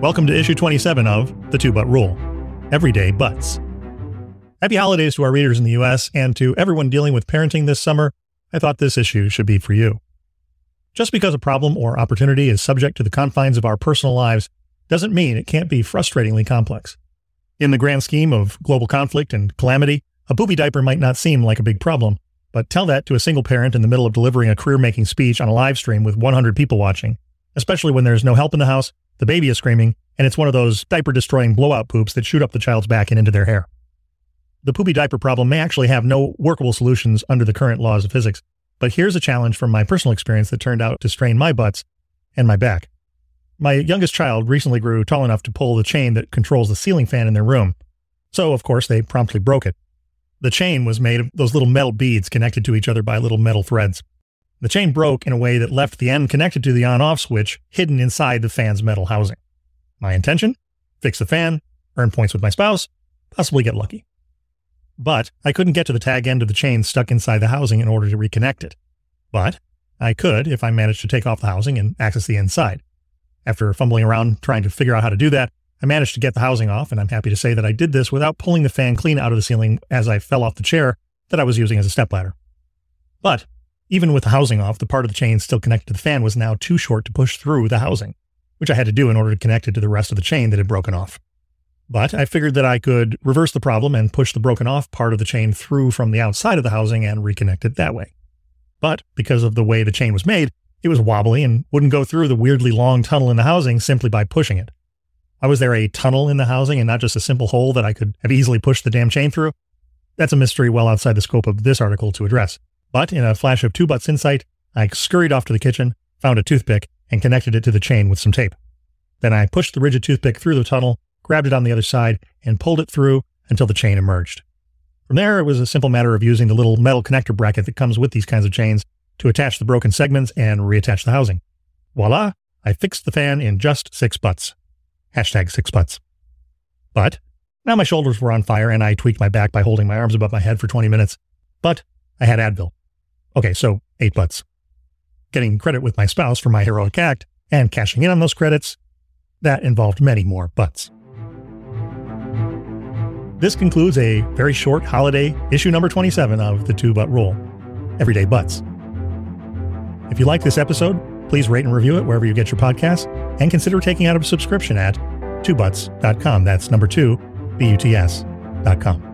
Welcome to issue 27 of The Two Butt Rule, Everyday Butts. Happy holidays to our readers in the U.S. and to everyone dealing with parenting this summer. I thought this issue should be for you. Just because a problem or opportunity is subject to the confines of our personal lives doesn't mean it can't be frustratingly complex. In the grand scheme of global conflict and calamity, a booby diaper might not seem like a big problem, but tell that to a single parent in the middle of delivering a career-making speech on a live stream with 100 people watching, especially when there's no help in the house, the baby is screaming, and it's one of those diaper-destroying blowout poops that shoot up the child's back and into their hair. The poopy diaper problem may actually have no workable solutions under the current laws of physics, but here's a challenge from my personal experience that turned out to strain my butts and my back. My youngest child recently grew tall enough to pull the chain that controls the ceiling fan in their room, so of course they promptly broke it. The chain was made of those little metal beads connected to each other by little metal threads. The chain broke in a way that left the end connected to the on-off switch hidden inside the fan's metal housing. My intention? Fix the fan, earn points with my spouse, possibly get lucky. But I couldn't get to the tag end of the chain stuck inside the housing in order to reconnect it. But I could if I managed to take off the housing and access the inside. After fumbling around trying to figure out how to do that, I managed to get the housing off, and I'm happy to say that I did this without pulling the fan clean out of the ceiling as I fell off the chair that I was using as a stepladder. But even with the housing off, the part of the chain still connected to the fan was now too short to push through the housing, which I had to do in order to connect it to the rest of the chain that had broken off. But I figured that I could reverse the problem and push the broken off part of the chain through from the outside of the housing and reconnect it that way. But because of the way the chain was made, it was wobbly and wouldn't go through the weirdly long tunnel in the housing simply by pushing it. Why was there a tunnel in the housing and not just a simple hole that I could have easily pushed the damn chain through? That's a mystery well outside the scope of this article to address. But in a flash of Two Butts insight, I scurried off to the kitchen, found a toothpick, and connected it to the chain with some tape. Then I pushed the rigid toothpick through the tunnel, grabbed it on the other side, and pulled it through until the chain emerged. From there, it was a simple matter of using the little metal connector bracket that comes with these kinds of chains to attach the broken segments and reattach the housing. Voila! I fixed the fan in just 6 butts. #6 butts. But now my shoulders were on fire and I tweaked my back by holding my arms above my head for 20 minutes. But I had Advil. Okay, so 8 butts. Getting credit with my spouse for my heroic act and cashing in on those credits, that involved many more butts. This concludes a very short holiday issue number 27 of The Two Butt Rule, Everyday Butts. If you like this episode, please rate and review it wherever you get your podcasts, and consider taking out a subscription at twobutts.com. That's number 2, BUTS.com.